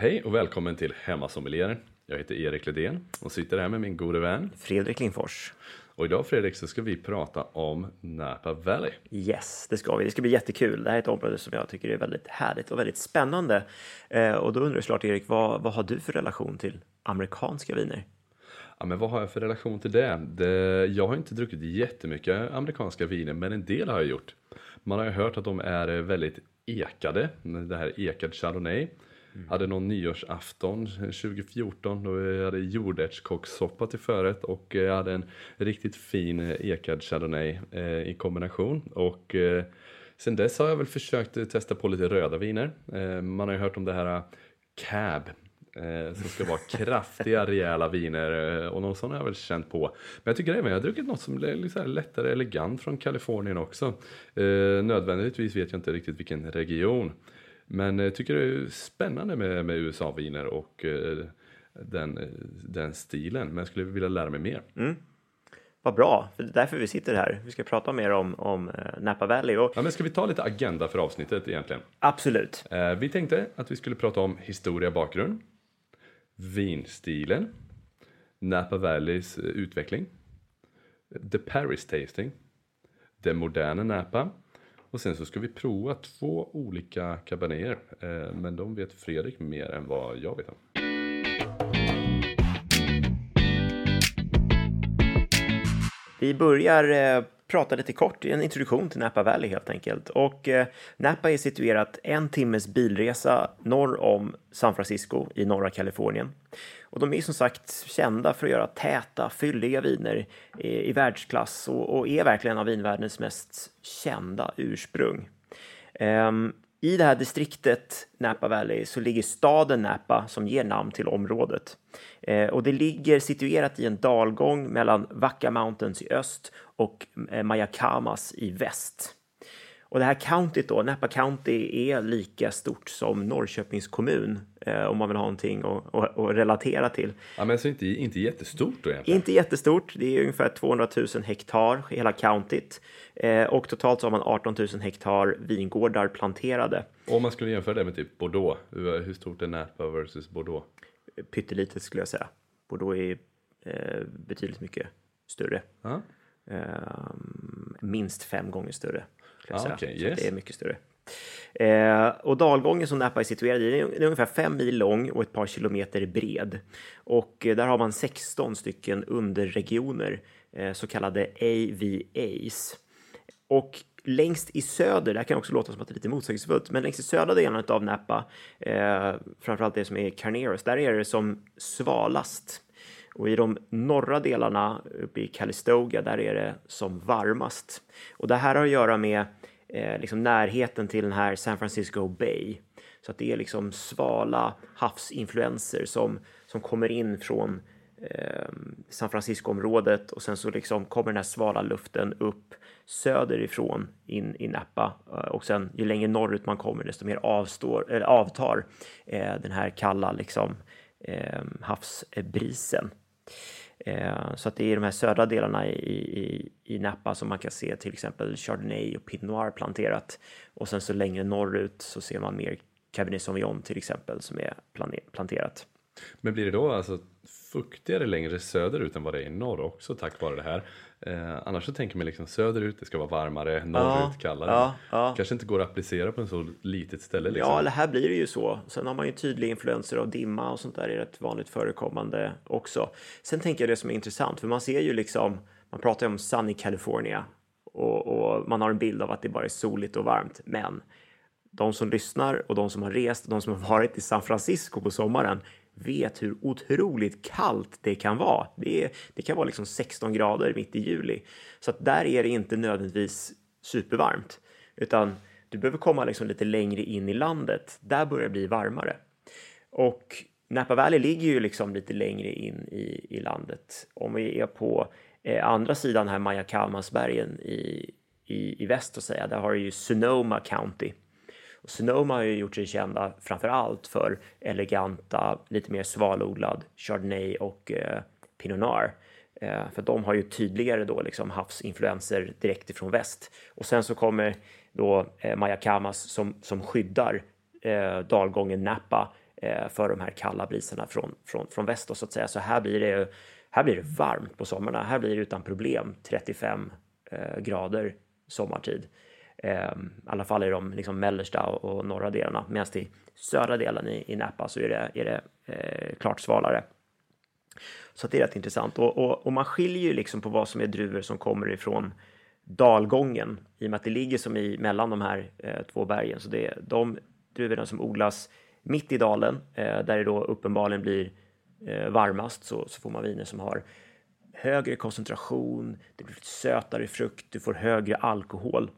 Hej och välkommen till Hemmasommelier. Jag heter Erik Ledén och sitter här med min gode vän Fredrik Lindfors. Och idag Fredrik så ska vi prata om Napa Valley. Yes, det ska vi. Det ska bli jättekul. Det här är ett område som jag tycker är väldigt härligt och väldigt spännande. Och då undrar jag såklart Erik, vad har du för relation till amerikanska viner? Ja, men vad har jag för relation till det? Jag har inte druckit jättemycket amerikanska viner, men en del har jag gjort. Man har ju hört att de är väldigt ekade, det här ekad Chardonnay. Hade någon nyårsafton 2014 då jag hade jordärtskockssoppa till förrätt och jag hade en riktigt fin ekad Chardonnay i kombination. Och sen dess har jag väl försökt testa på lite röda viner. Man har ju hört om det här cab som ska vara kraftiga rejäla viner och någon sån har jag väl känt på. Men jag tycker även jag har druckit något som är liksom lättare elegant från Kalifornien också. Nödvändigtvis vet jag inte riktigt vilken region. Men jag tycker det är spännande med USA-viner och den stilen. Men jag skulle vilja lära mig mer. Mm. Vad bra, för det är därför vi sitter här. Vi ska prata mer om Napa Valley. Och... Ja, men ska vi ta lite agenda för avsnittet egentligen? Absolut. Vi tänkte att vi skulle prata om historia, bakgrund, vinstilen, Napa Valleys utveckling, The Paris Tasting, den moderna Napa. Och sen så ska vi prova 2 olika cabernet, men de vet Fredrik mer än vad jag vet om. Vi börjar prata lite kort, en introduktion till Napa Valley helt enkelt. Och Napa är situerat 1 timmes bilresa norr om San Francisco i norra Kalifornien. Och de är som sagt kända för att göra täta, fylliga viner i världsklass och är verkligen av vinvärldens mest kända ursprung. I det här distriktet Napa Valley så ligger staden Napa som ger namn till området. Och det ligger situerat i en dalgång mellan Vaca Mountains i öst och Mayacamas i väst. Och det här countyt då, Napa County, är lika stort som Norrköpings kommun om man vill ha någonting att relatera till. Ja, men så inte jättestort då egentligen? Inte jättestort, det är ungefär 200 000 hektar hela countyt. Och totalt så har man 18 000 hektar vingårdar planterade. Om man skulle jämföra det med typ Bordeaux, hur stort är Napa versus Bordeaux? Pyttelitet skulle jag säga. Bordeaux är betydligt mycket större. Ja. Minst 5 gånger större. Okay, yes. Så det är mycket större. Och dalgången som Napa är situerad i är ungefär 5 mil lång och ett par kilometer bred. Och där har man 16 stycken underregioner, så kallade AVAs. Och längst i söder, det här kan också låta som att det är lite motsägelsefullt, men längst i södra delen av Napa, framförallt det som är Carneros, där är det som svalast. Och i de norra delarna uppe i Calistoga, där är det som varmast. Och det här har att göra med liksom närheten till den här San Francisco Bay. Så att det är liksom svala havsinfluenser som kommer in från San Francisco-området. Och sen så liksom kommer den här svala luften upp söderifrån in i Napa. Och sen ju längre norrut man kommer desto mer avtar den här kalla liksom havsbrisen. Så att det är de här södra delarna i Napa som man kan se till exempel Chardonnay och Pinot Noir planterat. Och sen så längre norrut så ser man mer Cabernet Sauvignon till exempel som är planterat. Men blir det då alltså fuktigare längre söderut än vad det är i norr också tack vare det här? Annars så tänker man liksom söderut, det ska vara varmare, norrut kallare. Kanske inte går att applicera på en så litet ställe. Liksom. Ja, det här blir det ju så. Sen har man ju tydliga influenser av dimma och sånt där är rätt vanligt förekommande också. Sen tänker jag det som är intressant, för man ser ju liksom, man pratar ju om sunny California och man har en bild av att det bara är soligt och varmt, men de som lyssnar och de som har rest och de som har varit i San Francisco på sommaren vet hur otroligt kallt det kan vara. Det kan vara liksom 16 grader mitt i juli. Så att där är det inte nödvändigtvis supervarmt. Utan du behöver komma liksom lite längre in i landet. Där börjar det bli varmare. Och Napa Valley ligger ju liksom lite längre in i landet. Om vi är på andra sidan här Mayacamasbergen i väst och säga. Där har du ju Sonoma County. Och Sonoma har ju gjort sig kända framförallt för eleganta, lite mer svalodlad Chardonnay och Pinot Noir. För de har ju tydligare då liksom havsinfluenser direkt ifrån väst. Och sen så kommer då Mayacamas som skyddar dalgången Napa för de här kalla briserna från väst då, så att säga. Så här blir det varmt på sommarna. Här blir det utan problem 35 grader sommartid. I alla fall i de liksom mellersta och norra delarna. Medan i södra delen i Napa så är det klart svalare. Så det är rätt intressant. Och man skiljer ju liksom på vad som är druvor som kommer ifrån dalgången. I och med att det ligger som i mellan de här två bergen. Så det är de druvorna som odlas mitt i dalen, där det då uppenbarligen blir varmast, så får man viner som har högre koncentration, det blir sötare frukt, du får högre alkohol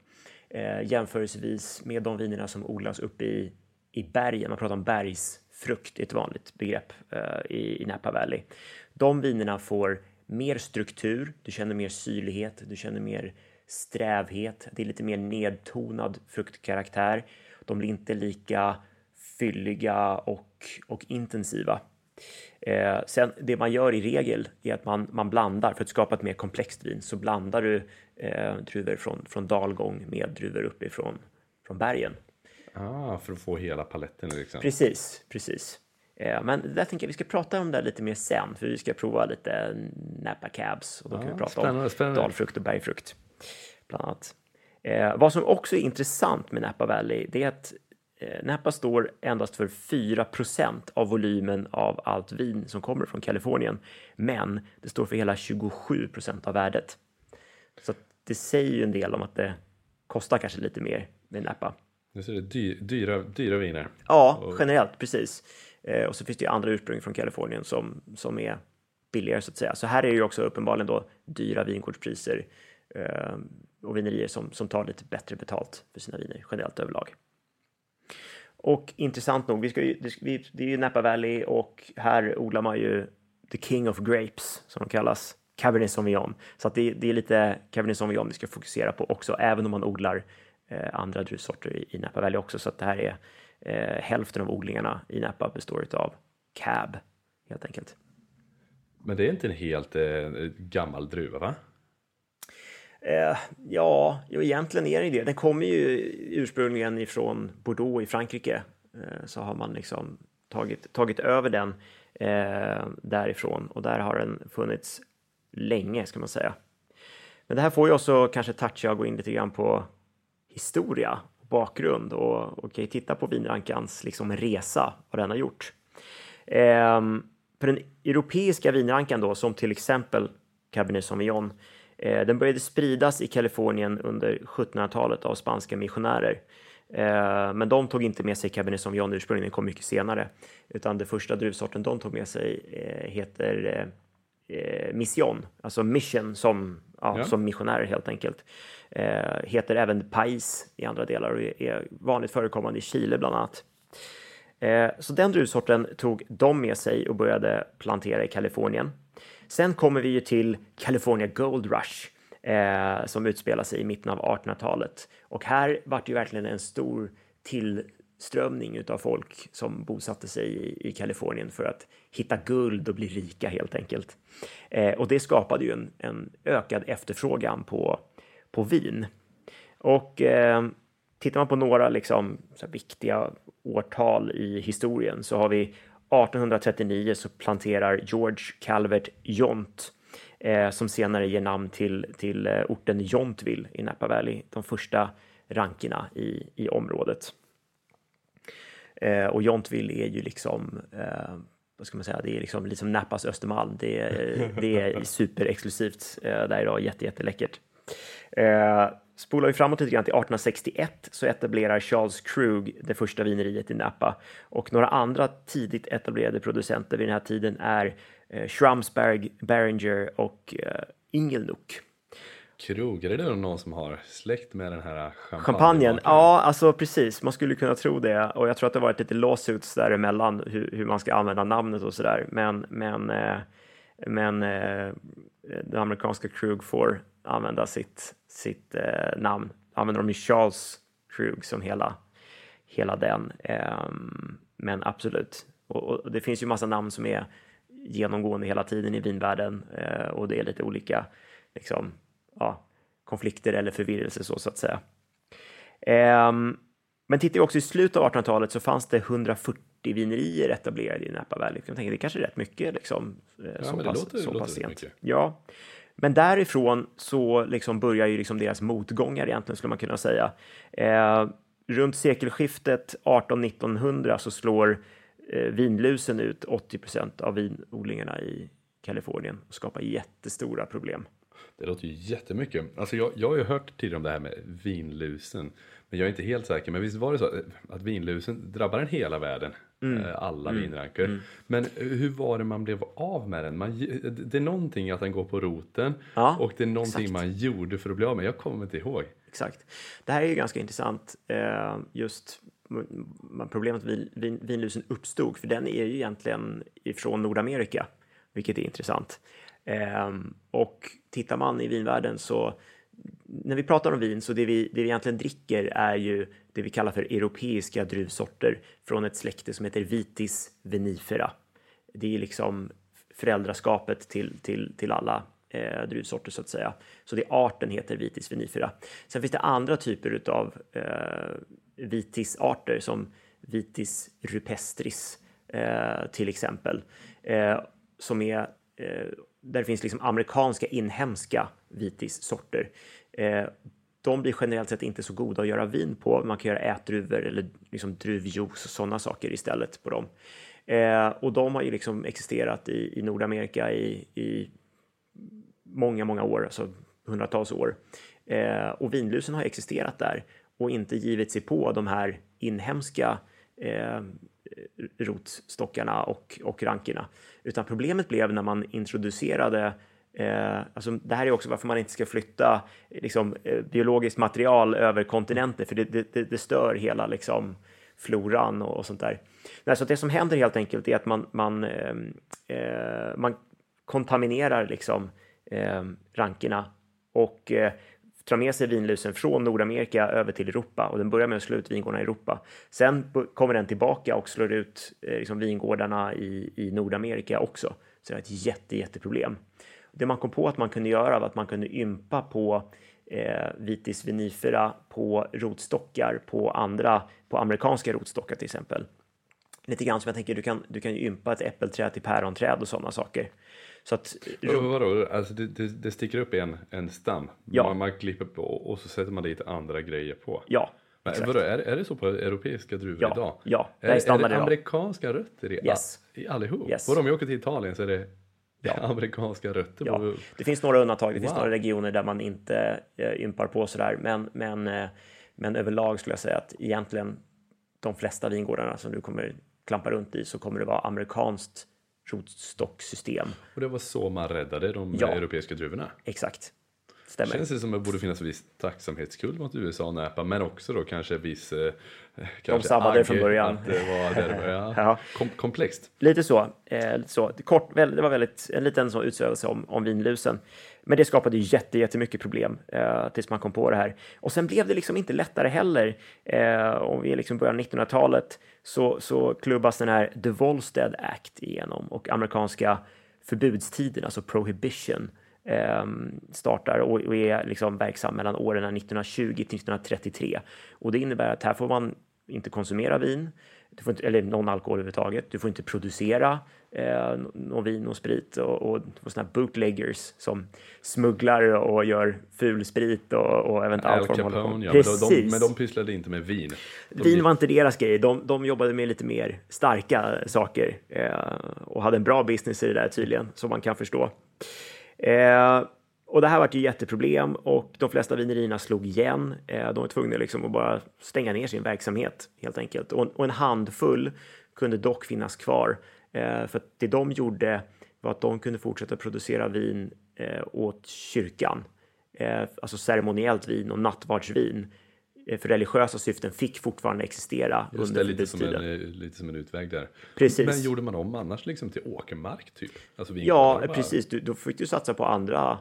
jämförelsevis med de vinerna som odlas uppe i bergen. Man pratar om bergsfrukt, ett vanligt begrepp i Napa Valley. De vinerna får mer struktur, du känner mer syrlighet, du känner mer strävhet, det är lite mer nedtonad fruktkaraktär. De blir inte lika fylliga och intensiva. Sen det man gör i regel är att man blandar, för att skapa ett mer komplext vin så blandar du druvor från dalgång med druvor uppifrån från bergen. För att få hela paletten liksom. Precis. Men jag tänker vi ska prata om det lite mer sen, för vi ska prova lite Napa Cabs och då kan vi prata spännande. Om dalfrukt och bergfrukt bland annat. Vad som också är intressant med Napa Valley, det är att Napa står endast för 4% av volymen av allt vin som kommer från Kalifornien. Men det står för hela 27% av värdet. Så det säger ju en del om att det kostar kanske lite mer med Napa. Nu ser det dyra viner. Ja, generellt, precis. Och så finns det ju andra ursprung från Kalifornien som är billigare så att säga. Så här är det ju också uppenbarligen då dyra vinkortspriser och vinerier som tar lite bättre betalt för sina viner generellt överlag. Och intressant nog, det är ju Napa Valley och här odlar man ju the king of grapes, som de kallas, Cabernet Sauvignon. Så att det är lite Cabernet Sauvignon vi ska fokusera på också, även om man odlar andra druvsorter i Napa Valley också. Så att det här är hälften av odlingarna i Napa består av Cab, helt enkelt. Men det är inte en helt gammal druva, va? Ja, egentligen är det ju det. Den kommer ju ursprungligen ifrån Bordeaux i Frankrike. Så har man liksom tagit över den därifrån. Och där har den funnits länge, ska man säga. Men det här får ju också kanske toucha och gå in lite grann på historia och bakgrund. Och kan ju titta på vinrankans liksom resa, vad den har gjort. För den europeiska vinrankan då, som till exempel Cabernet Sauvignon, den började spridas i Kalifornien under 1700-talet av spanska missionärer. Men de tog inte med sig Cabernet Sauvignon ursprungligen, kom mycket senare. Utan den första druvsorten de tog med sig heter Mission. Alltså Mission som missionärer helt enkelt. Heter även Pais i andra delar och är vanligt förekommande i Chile bland annat. Så den druvsorten tog de med sig och började plantera i Kalifornien. Sen kommer vi ju till California Gold Rush som utspelar sig i mitten av 1800-talet. Och här var det ju verkligen en stor tillströmning av folk som bosatte sig i Kalifornien för att hitta guld och bli rika helt enkelt. Och det skapade ju en ökad efterfrågan på vin. Och tittar man på några liksom, så här viktiga årtal i historien så har vi 1839 så planterar George Calvert Yount som senare ger namn till orten Yountville i Napa Valley, de första rankerna i området. Och Yountville är ju liksom, vad ska man säga, det är liksom Napas Östermalm, det är superexklusivt där idag, jätteläckert. Spolar vi framåt lite grann till 1861 så etablerar Charles Krug det första vineriet i Napa. Och några andra tidigt etablerade producenter vid den här tiden är Schramsberg, Beringer och Inglenook. Krug, är det någon som har släkt med den här champagnen? Ja, alltså precis. Man skulle kunna tro det. Och jag tror att det har varit lite lawsuits däremellan hur man ska använda namnet och sådär. Men den amerikanska Krug får använda sitt namn. Använder de ju Charles Krug som hela den. Men absolut. Och det finns ju massa namn som är genomgående hela tiden i vinvärlden. Och det är lite olika liksom, konflikter eller förvirrelser så att säga. Men tittar vi också i slutet av 1800-talet så fanns det 140 40 vinerier etablerade i Napa Valley. Jag tänker det är kanske rätt mycket liksom, så pass sent. Ja. Men därifrån så liksom börjar ju liksom deras motgångar egentligen, skulle man kunna säga. Runt sekelskiftet 1800-1900 så slår vinlusen ut 80% av vinodlingarna i Kalifornien och skapar jättestora problem. Det låter ju jättemycket. Alltså jag har ju hört tidigare om det här med vinlusen. Men jag är inte helt säker. Men visst var det så att vinlusen drabbar den hela världen. Alla vinranker. Men hur var det man blev av med den? Det är någonting att den går på roten. Ja, och det är någonting man gjorde för att bli av med. Jag kommer inte ihåg. Exakt. Det här är ju ganska intressant. Just problemet att vinlusen uppstod. För den är ju egentligen ifrån Nordamerika. Vilket är intressant. Och tittar man i vinvärlden så när vi pratar om vin så det vi egentligen dricker är ju det vi kallar för europeiska druvsorter från ett släkte som heter Vitis vinifera. Det är liksom föräldraskapet till alla druvsorter så att säga. Så det arten heter Vitis vinifera. Sen finns det andra typer utav vitisarter som Vitis rupestris till exempel som är där finns liksom amerikanska inhemska vitis-sorter. De blir generellt sett inte så goda att göra vin på. Man kan göra ätdruvor eller liksom druvjuice och sådana saker istället på dem. Och de har ju liksom existerat i Nordamerika i många, många år, alltså hundratals år. Och vinlusen har existerat där och inte givit sig på de här inhemska rotstockarna och rankerna. Utan problemet blev när man introducerade alltså det här är också varför man inte ska flytta liksom, biologiskt material över kontinenter, för det stör hela liksom, floran och sånt där. Nej, så det som händer helt enkelt är att man kontaminerar liksom, rankerna och tar med sig vinlusen från Nordamerika över till Europa och den börjar med att slå ut vingårdarna i Europa. Sen kommer den tillbaka och slår ut liksom, vingårdarna i Nordamerika också. Så det är ett jätteproblem. Det man kom på att man kunde göra var att man kunde ympa på Vitis vinifera på rotstockar på amerikanska rotstockar till exempel. Lite grann som jag tänker du kan ju ympa ett äppelträd till päronträd och sådana saker. Så att vadå? Alltså det sticker upp en stam. Ja. Man klipper på och så sätter man lite andra grejer på. Ja. Men vadå, är det så på europeiska druvor idag? Ja, är det amerikanska rötter i allihop? Yes. Vadå, om jag åker till Italien så är det amerikanska rötter. Ja. På... Det finns några undantag. Det finns några regioner där man inte ympar på sådär. Men överlag skulle jag säga att egentligen de flesta vingårdarna som du kommer klampa runt i så kommer det vara amerikanskt rotstocksystem. Och det var så man räddade de europeiska druvorna. Exakt. Stämmer. Känns det som att det borde finnas en viss tacksamhetsskuld mot USA och Napa, men också då kanske viss kanske de sabbade från början. Att det var komplext. Lite så. Det var väldigt en liten sån utsvävelse om vinlusen. Men det skapade ju jättemycket problem tills man kom på det här. Och sen blev det liksom inte lättare heller. Om vi liksom börjar 1900-talet så klubbas den här The Volstead Act igenom och amerikanska förbudstiden, alltså prohibition, startar och är liksom verksam mellan åren 1920 till 1933. Och det innebär att här får man inte konsumera vin, du får inte, eller någon alkohol överhuvudtaget. Du får inte producera någon vin och sprit och sådana här bootleggers som smugglar och gör ful sprit och eventuellt Al Capone, men de pysslade inte med vin. Vin var inte deras grej. De jobbade med lite mer starka saker och hade en bra business i det där tydligen, som man kan förstå. Och det här var ett jätteproblem och de flesta vinerierna slog igen. De var tvungna liksom att bara stänga ner sin verksamhet helt enkelt. Och en handfull kunde dock finnas kvar. För att det de gjorde var att de kunde fortsätta producera vin åt kyrkan. Alltså ceremoniellt vin och nattvardsvin. För religiösa syften fick fortfarande existera under förbudstiden. Lite som en utväg där. Precis. Men gjorde man om annars liksom till åkermark typ? Alltså precis. Då fick du satsa på andra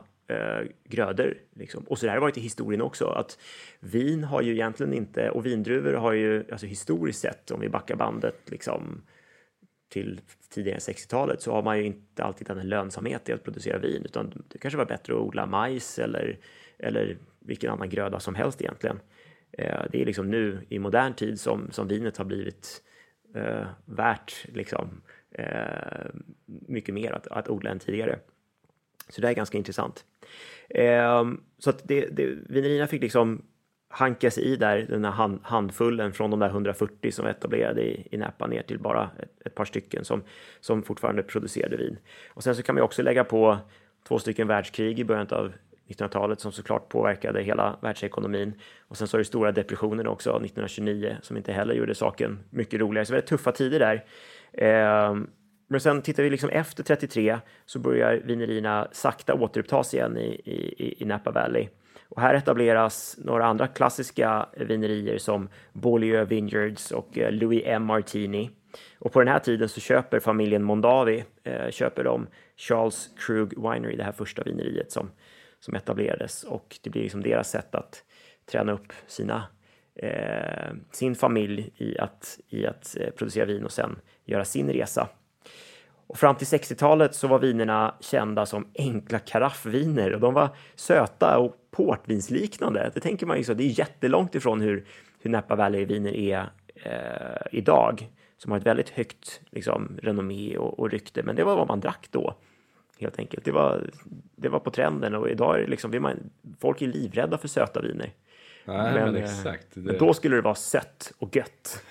grödor. Liksom. Och så där har det varit i historien också. Att vin har ju egentligen inte... Och vindruvor har ju alltså historiskt sett, om vi backar bandet liksom, till tidigare 60-talet, så har man ju inte alltid en lönsamhet i att producera vin. Utan det kanske var bättre att odla majs eller vilken annan gröda som helst egentligen. Det är liksom nu i modern tid som vinet har blivit värt liksom, mycket mer att odla än tidigare. Så det är ganska intressant. Så att vinerierna fick liksom hanka sig i där, den här handfullen från de där 140 som var etablerade i Napa ner till bara ett par stycken som fortfarande producerade vin. Och sen så kan man också lägga på 2 stycken världskrig i början av 1900-talet som såklart påverkade hela världsekonomin. Och sen så är det stora depressionen också 1929 som inte heller gjorde saken mycket roligare. Så väldigt tuffa tider där. Men sen tittar vi liksom efter 33 så börjar vinerierna sakta återupptas igen i Napa Valley. Och här etableras några andra klassiska vinerier som Beaulieu Vineyards och Louis M. Martini. Och på den här tiden så köper familjen Mondavi, köper de Charles Krug Winery, det här första vineriet som etablerades. Och det blir liksom deras sätt att träna upp sin familj i att producera vin och sen göra sin resa. Och fram till 60-talet så var vinerna kända som enkla karaffviner. Och de var söta och portvinsliknande. Det tänker man ju så. Det är jättelångt ifrån hur Napa Valley-viner är idag. Som har ett väldigt högt liksom, renommé och rykte. Men det var vad man drack då. Helt enkelt. Det var på trenden. Och idag är det liksom, folk är livrädda för söta viner. Nej, men exakt. Men då skulle det vara sött och gött.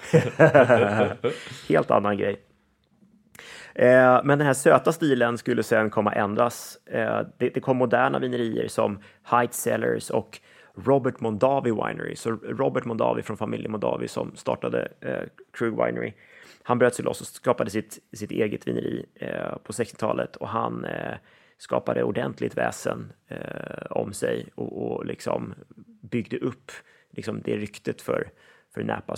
Helt annan grej. Men den här söta stilen skulle sen komma ändras. Det kom moderna vinerier som Height Cellars och Robert Mondavi Winery. Så Robert Mondavi från familjen Mondavi som startade Krug Winery. Han bröt sig loss och skapade sitt eget vineri på 60-talet. Och han skapade ordentligt väsen om sig. Och liksom byggde upp liksom det ryktet för Napa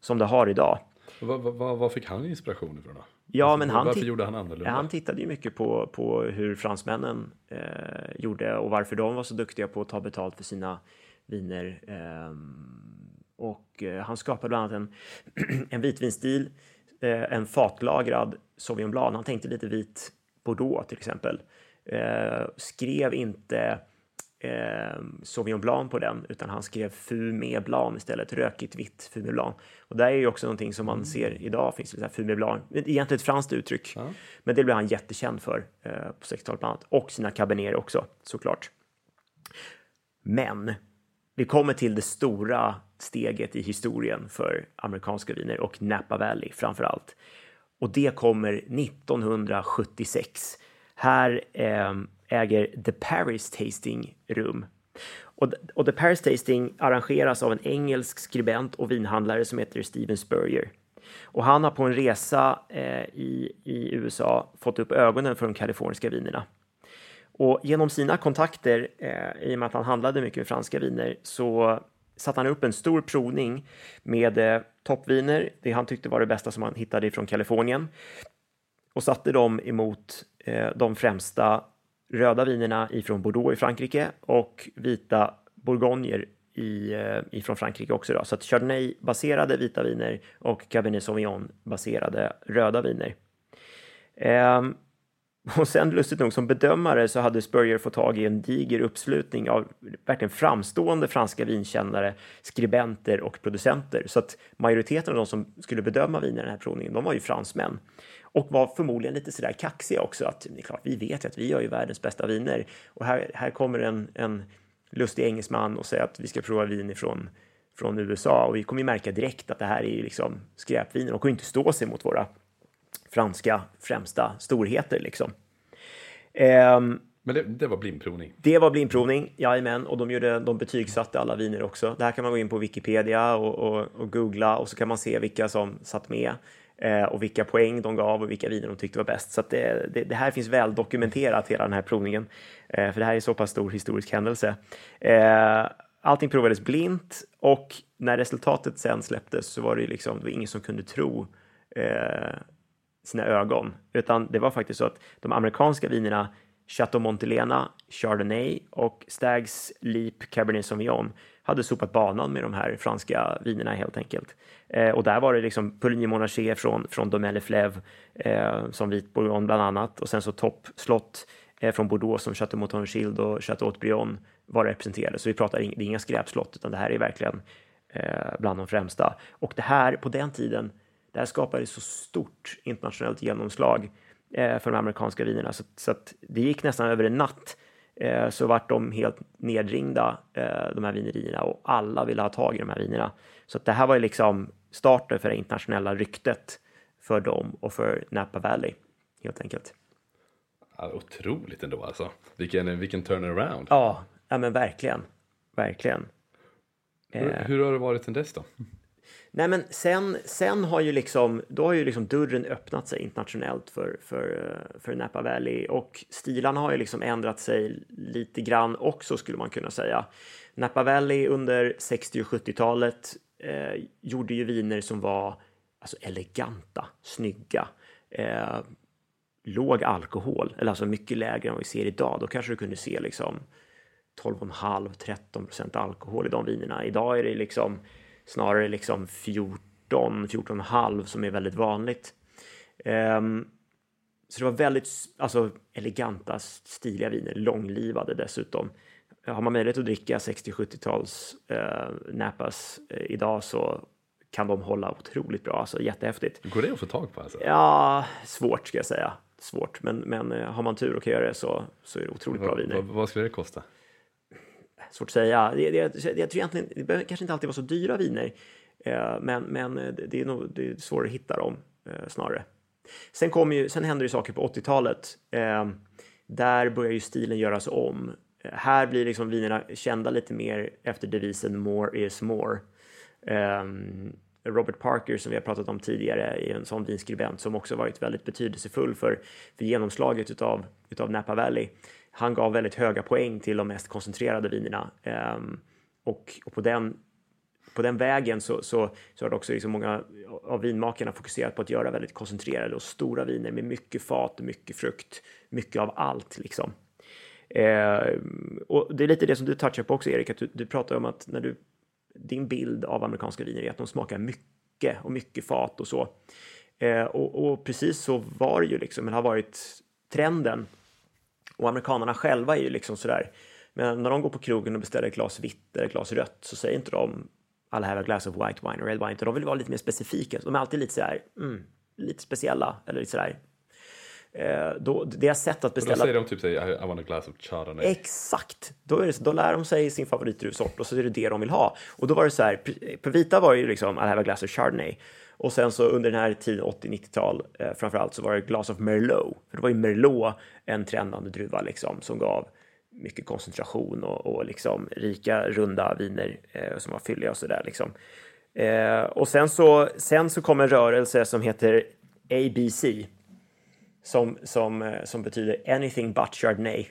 som det har idag. Vad fick han inspiration ifrån då? Ja, alltså, men varför gjorde han annorlunda? Han tittade ju mycket på hur fransmännen gjorde och varför de var så duktiga på att ta betalt för sina viner. Han skapade bland annat en vitvinstil, en fatlagrad Sauvignon Blanc. Han tänkte lite vit Bordeaux till exempel. Skrev inte Sauvignon Blanc på den, utan han skrev Fumé Blanc istället, rökigt vitt Fumé Blanc. Och det är ju också någonting som man ser idag, finns det så här Fumé Blanc, egentligen ett franskt uttryck, men det blev han jättekänd för på 60-talet bland annat, och sina Cabernet också såklart. Men vi kommer till det stora steget i historien för amerikanska viner och Napa Valley framförallt, och det kommer 1976. Här äger The Paris Tasting rum. Och The Paris Tasting arrangeras av en engelsk skribent och vinhandlare som heter Steven Spurrier. Och han har på en resa i USA fått upp ögonen för de kaliforniska vinerna. Och genom sina kontakter, i och med att han handlade mycket med franska viner, så satte han upp en stor provning med toppviner, det han tyckte var det bästa som han hittade från Kalifornien. Och satte dem emot de främsta röda vinerna ifrån Bordeaux i Frankrike och vita bourgogner ifrån Frankrike också då. Så att Chardonnay-baserade vita viner och Cabernet Sauvignon-baserade röda viner. Och sen lustigt nog som bedömare så hade Spurrier fått tag i en diger uppslutning av verkligen framstående franska vinkännare, skribenter och producenter. Så att majoriteten av de som skulle bedöma viner i den här provningen, de var ju fransmän. Och var förmodligen lite sådär kaxiga också, att det är klart, vi vet att vi gör ju världens bästa viner. Och här kommer en lustig engelsman och säger att vi ska prova vin från USA. Och vi kommer ju märka direkt att det här är liksom skräpviner. De kommer ju inte stå sig mot våra franska främsta storheter liksom. Men det var blindprovning. Det var blindprovning, jajamän. Och de betygsatte alla viner också. Det här kan man gå in på Wikipedia och googla. Och så kan man se vilka som satt med. Och vilka poäng de gav och vilka viner de tyckte var bäst. Så att det här finns väl dokumenterat, hela den här provningen. För det här är så pass stor historisk händelse. Allting provades blint. Och när resultatet sen släpptes så var det liksom, det var ingen som kunde tro sina ögon. Utan det var faktiskt så att de amerikanska vinerna Chateau Montelena, Chardonnay och Stags Leap Cabernet Sauvignon hade sopat banan med de här franska vinerna helt enkelt. Och där var det liksom Pouligny Monarché från Domaine les Fleuves som vit bourgogne bland annat. Och sen så toppslott från Bordeaux som Chateau Montargilles och Chateau Haut-Brion var representerade. Så vi pratar, det är inga skräpslott, utan det här är verkligen bland de främsta. Och det här på den tiden, Det här skapade så stort internationellt genomslag för de amerikanska vinerna. Så att det gick nästan över en natt. Så vart de helt nedringda, de här vinerierna. Och alla ville ha tag i de här vinerna. Så att det här var ju liksom starten för det internationella ryktet för dem och för Napa Valley, helt enkelt. Ja, otroligt ändå alltså. Vilken turnaround. Ja, men verkligen. Verkligen. Hur har det varit sen dess då? Nej, men sen har ju liksom, då har ju liksom dörren öppnat sig internationellt för Napa Valley, och stilarna har ju liksom ändrat sig lite grann också, skulle man kunna säga. Napa Valley under 60- och 70-talet gjorde ju viner som var alltså eleganta, snygga, låg alkohol, eller alltså mycket lägre än vad vi ser idag. Då kanske du kunde se liksom 12,5-13% alkohol i de vinerna. Idag är det liksom snarare liksom 14,5 som är väldigt vanligt. Så det var väldigt alltså eleganta, stiliga viner, långlivade dessutom. Har man möjlighet att dricka 60-70-tals Napas idag, så kan de hålla otroligt bra, alltså jättehäftigt. Går det att få tag på alltså? Ja, svårt ska jag säga. Svårt, men har man tur och kan göra det, så är det otroligt bra viner. Vad skulle det kosta? Svårt att säga. Jag tror egentligen, det behöver kanske inte alltid vara så dyra viner, men det är svårare att hitta dem snarare. Sen händer ju saker på 80-talet. Där börjar ju stilen göras om. Här blir liksom vinerna kända lite mer efter devisen more is more. Robert Parker, som vi har pratat om tidigare, är en sån vinskribent som också varit väldigt betydelsefull för genomslaget utav Napa Valley. Han gav väldigt höga poäng till de mest koncentrerade vinerna, och på den vägen så har det också liksom många av vinmakarna fokuserat på att göra väldigt koncentrerade och stora viner med mycket fat, mycket frukt, mycket av allt liksom. Och det är lite det som du touchar på också, Erik, att du pratar om att din bild av amerikanska viner är att de smakar mycket och mycket fat och så. Och precis så var det ju liksom, men har varit trenden. Och amerikanerna själva är ju liksom sådär. Men när de går på krogen och beställer ett glas vitt eller ett glas rött, så säger inte de alla här glass of white wine och red wine. De vill vara lite mer specifika. De är alltid lite sådär, lite speciella eller lite sådär. Det är sätt att beställa. Och då säger de typ I want a glass of Chardonnay. Exakt. Då lär de sig sin favoritruvsort, och så är det det de vill ha. Och då var det så här, på vita var det ju liksom I have a glass of Chardonnay. Och sen så under den här tiden, 80-90-tal framförallt, så var det glass of Merlot. För det var ju Merlot, en trendande druva liksom, som gav mycket koncentration och liksom rika runda viner som var fylliga och sådär liksom. Och sen så kom en rörelse som heter ABC. Som betyder anything but Chardonnay.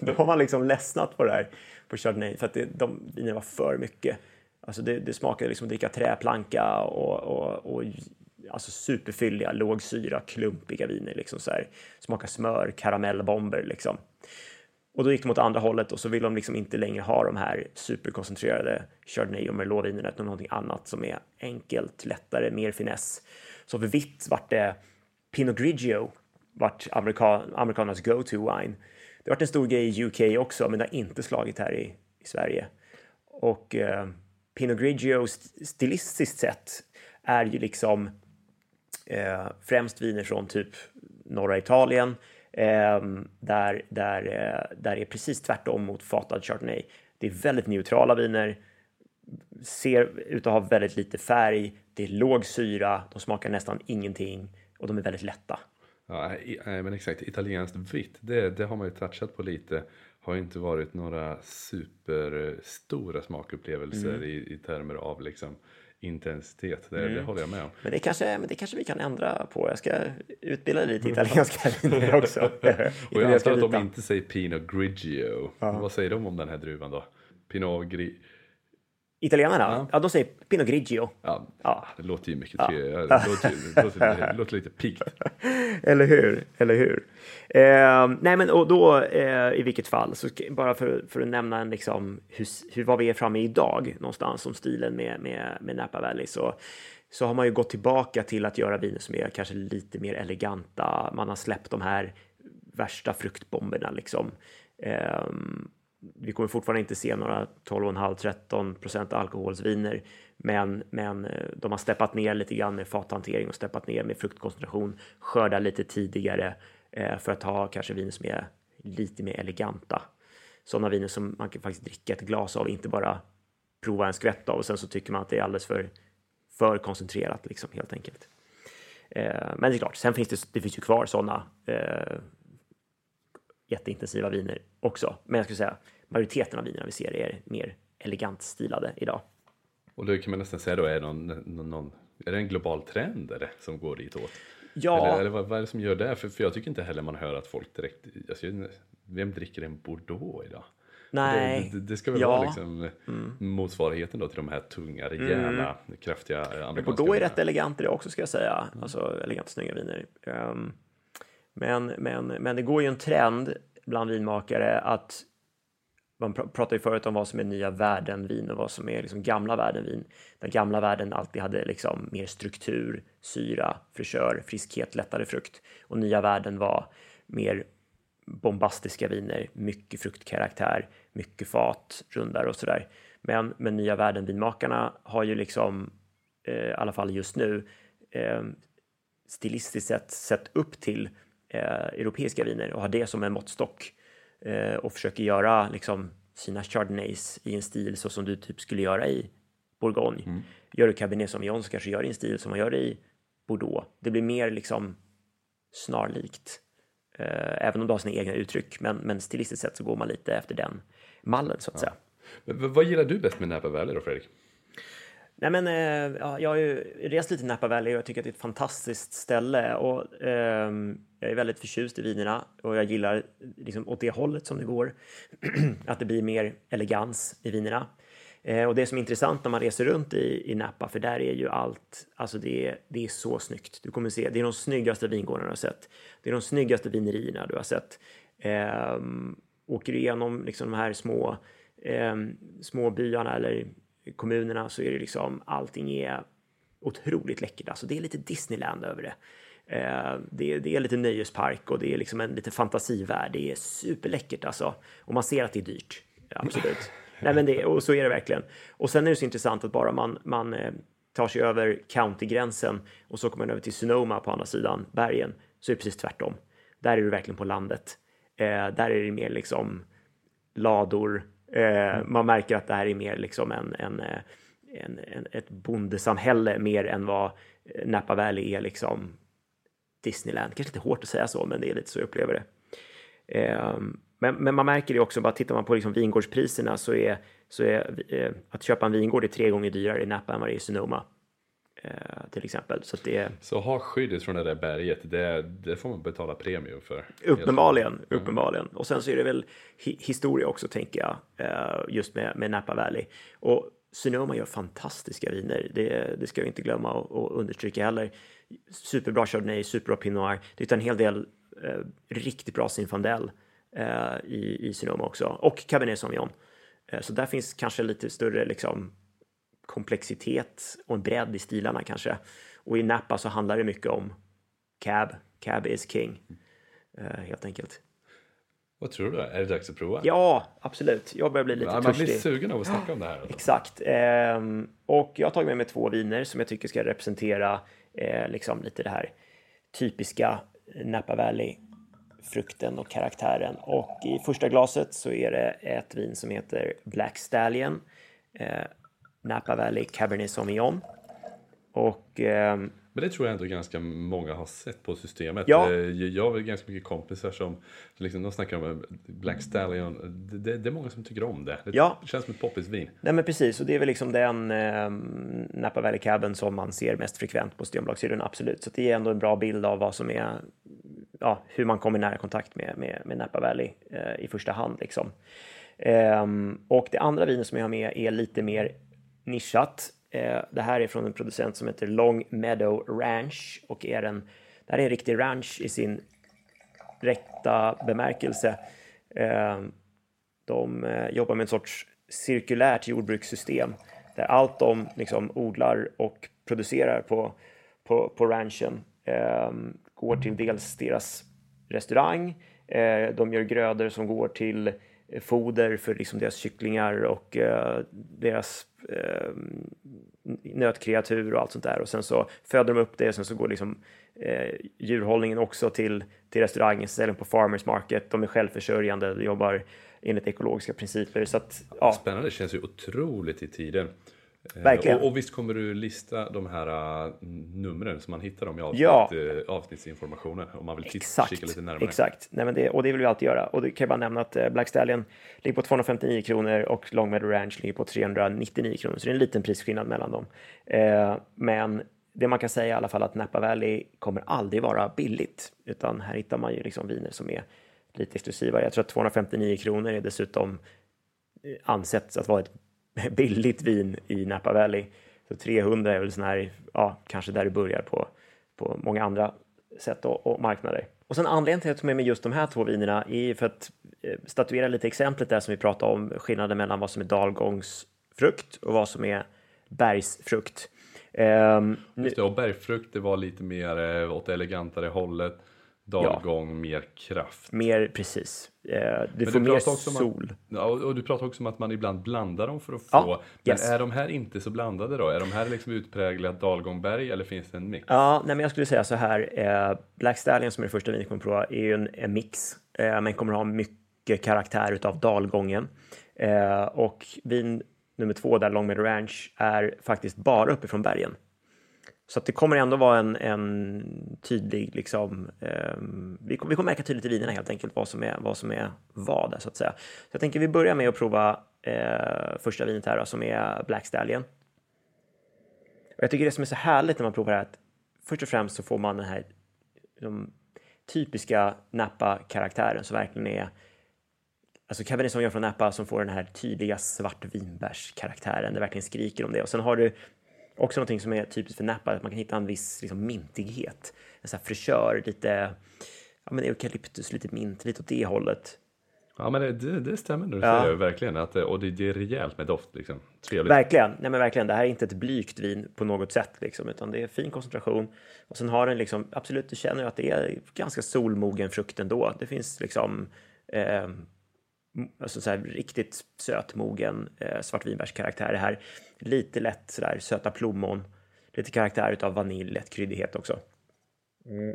Då har man liksom ledsnat på det här, på Chardonnay, för att de vinerna var för mycket. Alltså det smakade liksom att dricka träplanka och alltså superfylliga, lågsyra, klumpiga viner liksom så här. Smaka smör, karamellbomber liksom. Och då gick de åt andra hållet, och så vill de liksom inte längre ha de här superkoncentrerade Chardonnay och Merlot-vinerna, utan någonting annat som är enkelt, lättare, mer finess. Så för vitt vart det Pinot Grigio, vart amerikanernas go-to-wine. Det har varit en stor grej i UK också, men det har inte slagit här i Sverige. Och Pinot Grigio stilistiskt sett är ju liksom främst viner från typ norra Italien, där är precis tvärtom mot fatad Chardonnay. Det är väldigt neutrala viner, ser ut att ha väldigt lite färg, det är låg syra, de smakar nästan ingenting och de är väldigt lätta. Ja, men exakt, italienskt vitt, det har man ju touchat på lite. Har inte varit några superstora smakupplevelser i termer av liksom intensitet. Det håller jag med om. Men det kanske vi kan ändra på. Jag ska utbilda lite italienska viner också. Och jag antar att de inte säger Pinot Grigio. Ja. Vad säger de om den här druvan då? Pinot Grigio. Italienarna? Ja, de säger Pinot Grigio. Ja. Det låter ju mycket trevligt. Ja. Det låter lite pikt. Eller hur? Nej, men och då i vilket fall, så bara för att nämna en liksom hur vad vi är framme idag någonstans om stilen med Napa Valley, så har man ju gått tillbaka till att göra viner som är kanske lite mer eleganta. Man har släppt de här värsta fruktbomberna liksom. vi kommer fortfarande inte se några 12,5-13% alkoholsviner, men de har steppat ner lite grann med fathantering och steppat ner med fruktkoncentration, skördar lite tidigare för att ha kanske viner som är lite mer eleganta. Sådana viner som man kan faktiskt dricka ett glas av, inte bara prova en skvätt av och sen så tycker man att det är alldeles för koncentrerat liksom, helt enkelt. Men det är klart, sen finns det ju kvar sådana jätteintensiva viner också. Men jag skulle säga, majoriteten av vinerna vi ser är mer elegant stilade idag. Och då kan man nästan säga då, är det en global trend eller, som går ditåt? Ja. Eller vad är det som gör det? För jag tycker inte heller man hör att folk direkt, alltså, vem dricker en Bordeaux idag? Nej. Det ska väl vara liksom motsvarigheten då till de här tunga, rejäla, kraftiga amerikanska. Men Bordeaux är rätt elegant det också, ska jag säga. Alltså elegant, snygga viner. Men det går ju en trend bland vinmakare att man pratar ju förut om vad som är nya värdenvin och vad som är liksom gamla värdenvin. Den gamla världen alltid hade liksom mer struktur, syra, fräschör, friskhet, lättare frukt. Och nya världen var mer bombastiska viner, mycket fruktkaraktär, mycket fat, rundar och sådär. Men nya världenvinmakarna har ju liksom, i alla fall just nu, stilistiskt sett upp till europeiska viner och har det som en måttstock och försöker göra liksom sina Chardonnays i en stil så som du typ skulle göra i Bourgogne. Mm. Gör du Cabernet Sauvignon så kanske gör i en stil som man gör i Bordeaux. Det blir mer liksom snarlikt. Även om du har sina egna uttryck, men stilistiskt sett så går man lite efter den mallen så att säga. Men vad gillar du bäst med Napa Valley då, Fredrik? Nej, men jag har ju rest lite i Napa Valley och jag tycker att det är ett fantastiskt ställe och jag är väldigt förtjust i vinerna och jag gillar liksom åt det hållet som det går att det blir mer elegans i vinerna. Och det som är intressant när man reser runt i Napa, för där är ju allt, alltså det är så snyggt. Du kommer se, det är de snyggaste vingårdarna du har sett. Det är de snyggaste vinerierna du har sett. Åker du igenom liksom de här små byarna eller kommunerna så är det liksom, allting är otroligt läckert. Alltså det är lite Disneyland över det. Det är lite nöjespark och det är liksom en lite fantasivärld. Det är superläckert alltså. Och man ser att det är dyrt, absolut. Nej, men och så är det verkligen. Och sen är det så intressant att bara man tar sig över countygränsen och så kommer man över till Sonoma på andra sidan bergen, så är det precis tvärtom. Där är du verkligen på landet. Där är det mer liksom lador. Man märker att det här är mer liksom ett bondesamhälle mer än vad Napa Valley är liksom Disneyland. Kanske lite hårt att säga så, men det är lite så jag upplever det. Men man märker det också, bara tittar man på liksom vingårdspriserna så är att köpa en vingård är 3 gånger dyrare i Napa än vad det är i Sonoma till exempel. Så, att det är... så ha skyddet från det där berget, det får man betala premium för. Uppenbarligen. Och sen så är det väl historia också, tänker jag, just med Napa Valley. Och Sonoma gör fantastiska viner, det ska vi inte glömma och understryka heller. Superbra Chardonnay, superbra Pinot Noir. Det är en hel del riktigt bra Sinfandel i Sonoma också, och Cabernet Sauvignon. Så där finns kanske lite större liksom komplexitet och en bredd i stilarna kanske. Och i Napa så handlar det mycket om cab is king, helt enkelt. Vad tror du? Är det dags att prova? Ja, absolut. Jag börjar bli lite törstig. Man blir sugen av att snacka om det här. Alltså. Exakt. Och jag har tagit med mig 2 viner som jag tycker ska representera liksom lite det här typiska Napa Valley, frukten och karaktären. Och i första glaset så är det ett vin som heter Black Stallion, Napa Valley Cabernet Sauvignon. Och, men det tror jag ändå ganska många har sett på systemet. Ja. Jag har ganska mycket kompisar som liksom, de snackar om Black Stallion. Det är många som tycker om det. Det känns som ett poppisvin. Nej, men precis, och det är väl liksom den Napa Valley Cabben som man ser mest frekvent på systembolagshyllorna, absolut. Så det är ändå en bra bild av vad som är, ja, hur man kommer i nära kontakt med Napa Valley i första hand liksom. Och det andra vinet som jag har med är lite mer nischat. Det här är från en producent som heter Long Meadow Ranch och det här är en riktig ranch i sin rätta bemärkelse. De jobbar med en sorts cirkulärt jordbrukssystem där allt de liksom odlar och producerar på ranchen går till dels deras restaurang. De gör grödor som går till foder för liksom deras kycklingar och deras nötkreatur och allt sånt där. Och sen så föder de upp det, och sen så går liksom djurhållningen också till restaurangen, ställen på farmers market. De är självförsörjande, de jobbar enligt ekologiska principer. Så att, ja. Spännande, det känns ju otroligt i tiden. Verkligen. Och visst kommer du lista de här numren som man hittar dem i avsnittsinformationen om man vill kika lite närmare. Exakt, nej, men det vill vi alltid göra. Och det kan jag bara nämna att Black Stallion ligger på 259 kronor och Long Meadow Ranch ligger på 399 kronor. Så det är en liten prisskillnad mellan dem. Men det man kan säga i alla fall att Napa Valley kommer aldrig vara billigt. Utan här hittar man ju liksom viner som är lite exklusiva. Jag tror att 259 kronor är dessutom ansett att vara ett billigt vin i Napa Valley. Så 300 är väl sån här, ja, kanske där det börjar på många andra sätt och marknader. Och sen anledningen till att jag tog med mig just de här två vinerna är för att statuera lite exemplet där som vi pratade om, skillnaden mellan vad som är dalgångsfrukt och vad som är bergsfrukt. Just det, och bergfrukt det var lite mer åt elegantare hållet, dalgång, ja, mer kraft. Mer, precis. Du får mer sol. Och du pratar också om att man ibland blandar dem för att få. Ja, yes. Men är de här inte så blandade då? Är de här liksom utpräglat dalgångberg eller finns det en mix? Ja, nej, men jag skulle säga så här. Black Stallion som är det första vi kommer att prova är ju en mix. Men kommer ha mycket karaktär utav dalgången. Och vin nummer 2 där, Long Meadow Ranch, är faktiskt bara uppifrån bergen. Så att det kommer ändå vara en tydlig, liksom, vi kommer märka tydligt i vinerna helt enkelt vad som är vad där, så att säga. Så jag tänker vi börjar med att prova första vinet här då, som är Black Stallion. Och jag tycker det som är så härligt när man provar det här, att först och främst så får man den här de typiska Napa-karaktären som verkligen är, alltså Cabernet Sauvignon från Napa som får den här tydliga svartvinbärskaraktären, det verkligen skriker om det. Och sen har du också någonting som är typiskt för Napa, att man kan hitta en viss liksom, mintighet. En sån här fräschör, lite eukalyptus, lite mint, lite åt det hållet. Ja, men det stämmer nu, ja. Verkligen. Att, och det är rejält med doft, liksom. Trevligt. Verkligen. Nej, men verkligen. Det här är inte ett blygt vin på något sätt, liksom, utan det är fin koncentration. Och sen har den, liksom, absolut, du känner att det är ganska solmogen frukt ändå. Det finns liksom alltså så här riktigt sötmogen svartvinbärskaraktär här. Lite lätt så där söta plommon. Lite karaktär utav vanilj, lätt kryddighet också. Mm.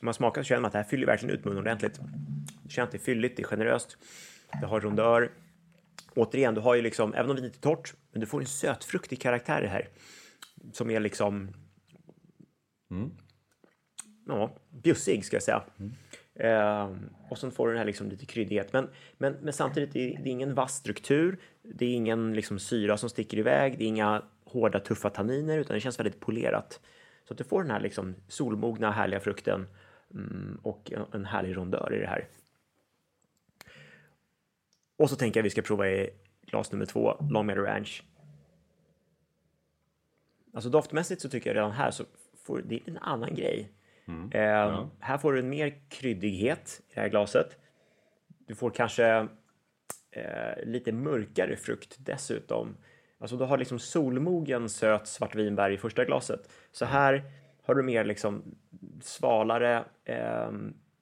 Om man smakar så känner man att det här fyller verkligen ut munnen ordentligt. Det känns inte fylligt, det är generöst. Det har rondör. Återigen, du har ju liksom, även om det är lite torrt, men du får en sötfruktig karaktär här. Som är liksom bjussig ska jag säga. Och sen får den här liksom lite kryddighet. Men samtidigt, det är ingen vass struktur. Det är ingen liksom syra som sticker iväg. Det är inga hårda, tuffa tanniner, utan det känns väldigt polerat. Så att du får den här liksom solmogna, härliga frukten och en härlig rondör i det här. Och så tänker jag att vi ska prova i glas nummer 2, Long Meadow Ranch. Alltså doftmässigt så tycker jag redan här så det är en annan grej. Här får du en mer kryddighet i det här glaset. Du får kanske lite mörkare frukt dessutom. Alltså du har liksom solmogen, söt svartvinbär i första glaset. Så här har du mer liksom svalare,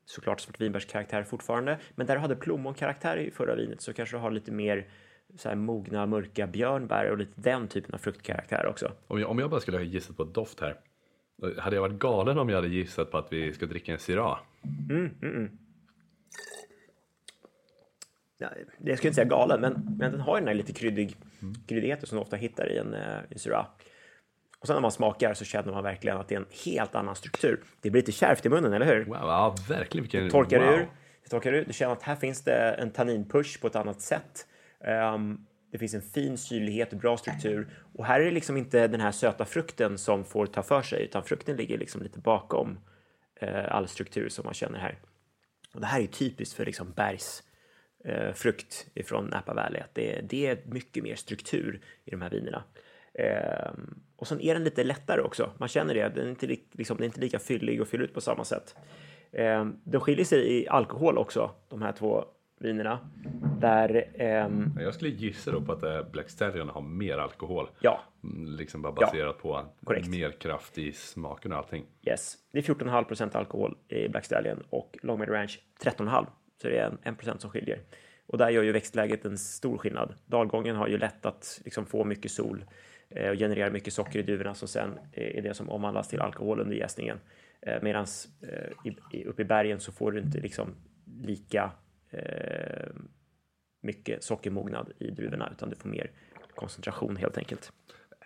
såklart svartvinbärskaraktär fortfarande. Men där du hade plommonkaraktär i förra vinet så kanske du har lite mer så här mogna, mörka björnbär och lite den typen av fruktkaraktär också. Om jag bara skulle ha gissat på doft här. Hade jag varit galen om jag hade gissat på att vi ska dricka en syrah? Ja, jag skulle inte säga galen, men den har den här lite kryddigheten som man ofta hittar i en syrah. Och sen när man smakar så känner man verkligen att det är en helt annan struktur. Det blir lite kärvt i munnen, eller hur? Wow, ja, verkligen. Vilken, det torkar ur. Du känner att här finns det en tanninpush på ett annat sätt. Det finns en fin syrlighet och bra struktur. Och här är det liksom inte den här söta frukten som får ta för sig, utan frukten ligger liksom lite bakom all struktur som man känner här. Och det här är typiskt för liksom bergsfrukt ifrån Napa Valley. Att det är mycket mer struktur i de här vinerna. Och sen är den lite lättare också. Man känner det. Den är inte, liksom, den är inte lika fyllig och fyller ut på samma sätt. De skiljer sig i alkohol också, de här två vinerna. Där, jag skulle gissa då på att Black Stallion har mer alkohol. Ja. Liksom bara baserat på korrekt. Mer kraft i smaken och allting. Yes. Det är 14,5% alkohol i Black Stallion och Long Meadow Ranch 13,5%. Så det är 1% som skiljer. Och där gör ju växtläget en stor skillnad. Dalgången har ju lätt att liksom få mycket sol och generera mycket socker i duvorna som sen är det som omvandlas till alkohol under jäsningen. Medan uppe i bergen så får du inte liksom lika mycket sockermognad i druvorna, utan du får mer koncentration helt enkelt.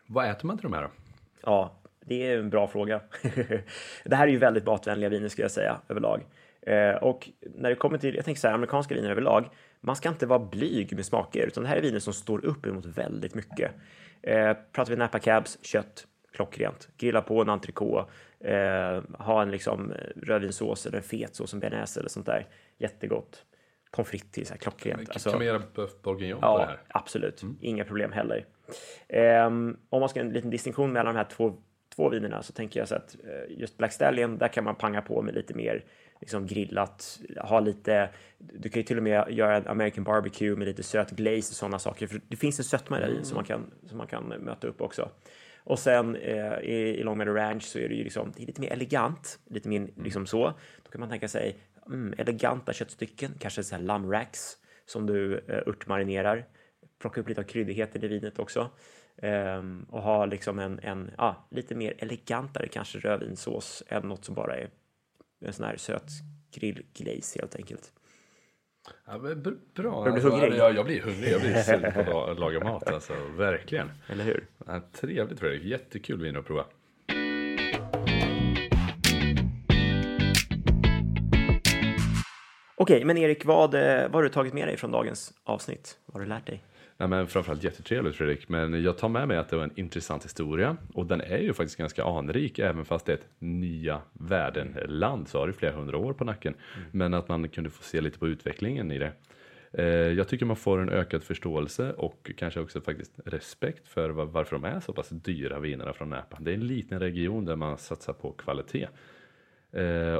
Vad äter man till de här då? Ja, det är en bra fråga. Det här är ju väldigt matvänliga viner skulle jag säga överlag. Och när det kommer till, jag tänker så här, amerikanska viner överlag, man ska inte vara blyg med smaker, utan det här är viner som står upp emot väldigt mycket. Pratar vi Napa Cabs, kött, klockrent. Grilla på en entrecôte, ha en liksom rödvinsås eller en fet sås som bearnaise eller sånt där. Jättegott. Pommes frites till så här klockrent. Alltså, kan man göra bœuf bourguignon på det här? Ja, absolut. Mm. Inga problem heller. Om man ska en liten distinktion mellan de här två vinerna så tänker jag så att just Black Stallion, där kan man panga på med lite mer liksom grillat, ha lite, du kan ju till och med göra en American barbecue med lite söt glaze och sådana saker, för det finns en sötma där i som man kan möta upp också. Och sen i Long Meadow Ranch så är det ju liksom, det är lite mer elegant, lite mer liksom så, då kan man tänka sig eleganta köttstycken, kanske så här lamb racks som du örtmarinerar, plocka upp lite av kryddigheten i vinet också. Och ha liksom en lite mer elegantare kanske rödvinsås än något som bara är en sån här söt grillglaze helt enkelt. Ja, bra. Alltså, jag blir hungrig, jag blir sugen på att laga mat alltså, verkligen. Eller hur? Ja, trevligt Fredrik, jättekul vin att prova. Okej, men Erik, vad har du tagit med dig från dagens avsnitt? Vad har du lärt dig? Nej, men framförallt jättetrevligt Fredrik, men jag tar med mig att det var en intressant historia och den är ju faktiskt ganska anrik, även fast det är ett nya världen-land så har det flera hundra år på nacken, men att man kunde få se lite på utvecklingen i det. Jag tycker man får en ökad förståelse och kanske också faktiskt respekt för varför de är så pass dyra vinerna från Napa. Det är en liten region där man satsar på kvalitet.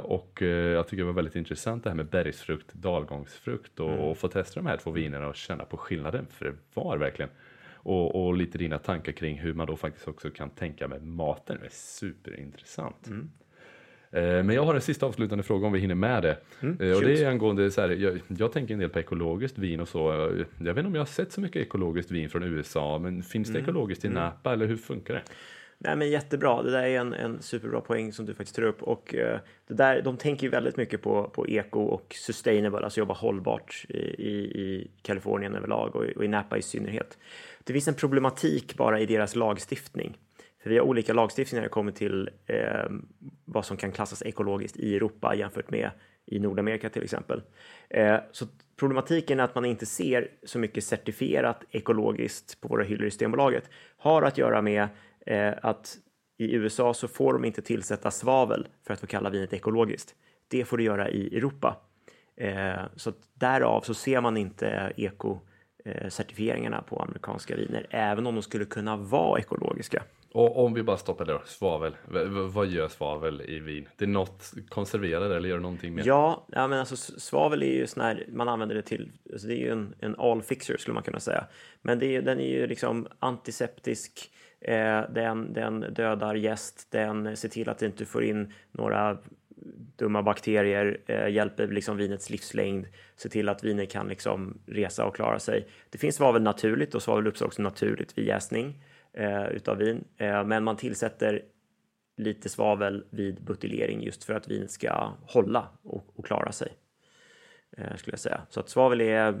Och jag tycker det var väldigt intressant det här med bergsfrukt, dalgångsfrukt och få testa de här två vinerna och känna på skillnaden, för det var verkligen och lite dina tankar kring hur man då faktiskt också kan tänka med maten, det är superintressant. Men jag har en sista avslutande fråga om vi hinner med det. Och det är angående så här, jag tänker en del på ekologiskt vin och så. Jag vet inte om jag har sett så mycket ekologiskt vin från USA, men finns det ekologiskt i Napa eller hur funkar det? Nej, men jättebra. Det där är en superbra poäng som du faktiskt tar upp. Och det där, de tänker ju väldigt mycket på eko och sustainable, alltså jobba hållbart i Kalifornien överlag och i Napa i synnerhet. Det finns en problematik bara i deras lagstiftning. För vi har olika lagstiftningar när det kommer till vad som kan klassas ekologiskt i Europa jämfört med i Nordamerika till exempel. Så problematiken är att man inte ser så mycket certifierat ekologiskt på våra hyllor i Systembolaget. Har att göra med att i USA så får de inte tillsätta svavel för att få kalla vinet ekologiskt. Det får du göra i Europa. Så därav så ser man inte ekocertifieringarna på amerikanska viner, även om de skulle kunna vara ekologiska. Och om vi bara stoppar där, svavel. Vad gör svavel i vin? Det är något konserverat eller gör det någonting mer? Ja, men alltså svavel är ju sån här, man använder det till, alltså det är ju en all fixer skulle man kunna säga. Men den är ju liksom antiseptisk. Den dödar jäst, den ser till att inte får in några dumma bakterier, hjälper liksom vinets livslängd, ser till att viner kan liksom resa och klara sig. Det finns svavel naturligt och svavel uppstår också naturligt vid jäsning utav vin, men man tillsätter lite svavel vid buteljering just för att vin ska hålla och klara sig, skulle jag säga. Så att svavel är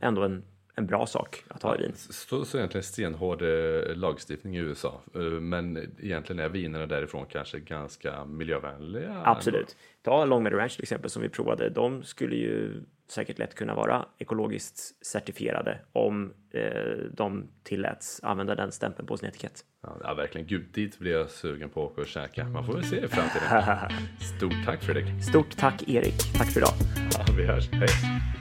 ändå en bra sak att ha i vin. Så egentligen stenhård lagstiftning i USA. Men egentligen är vinerna därifrån kanske ganska miljövänliga. Absolut. Ta Long Meadow Ranch till exempel som vi provade. De skulle ju säkert lätt kunna vara ekologiskt certifierade om de tilläts använda den stämpeln på sin etikett. Ja, verkligen. Gud, dit blir jag sugen på att käka. Man får väl se i framtiden. Stort tack Fredrik. Stort tack Erik. Tack för idag. Ja, vi hörs. Hej.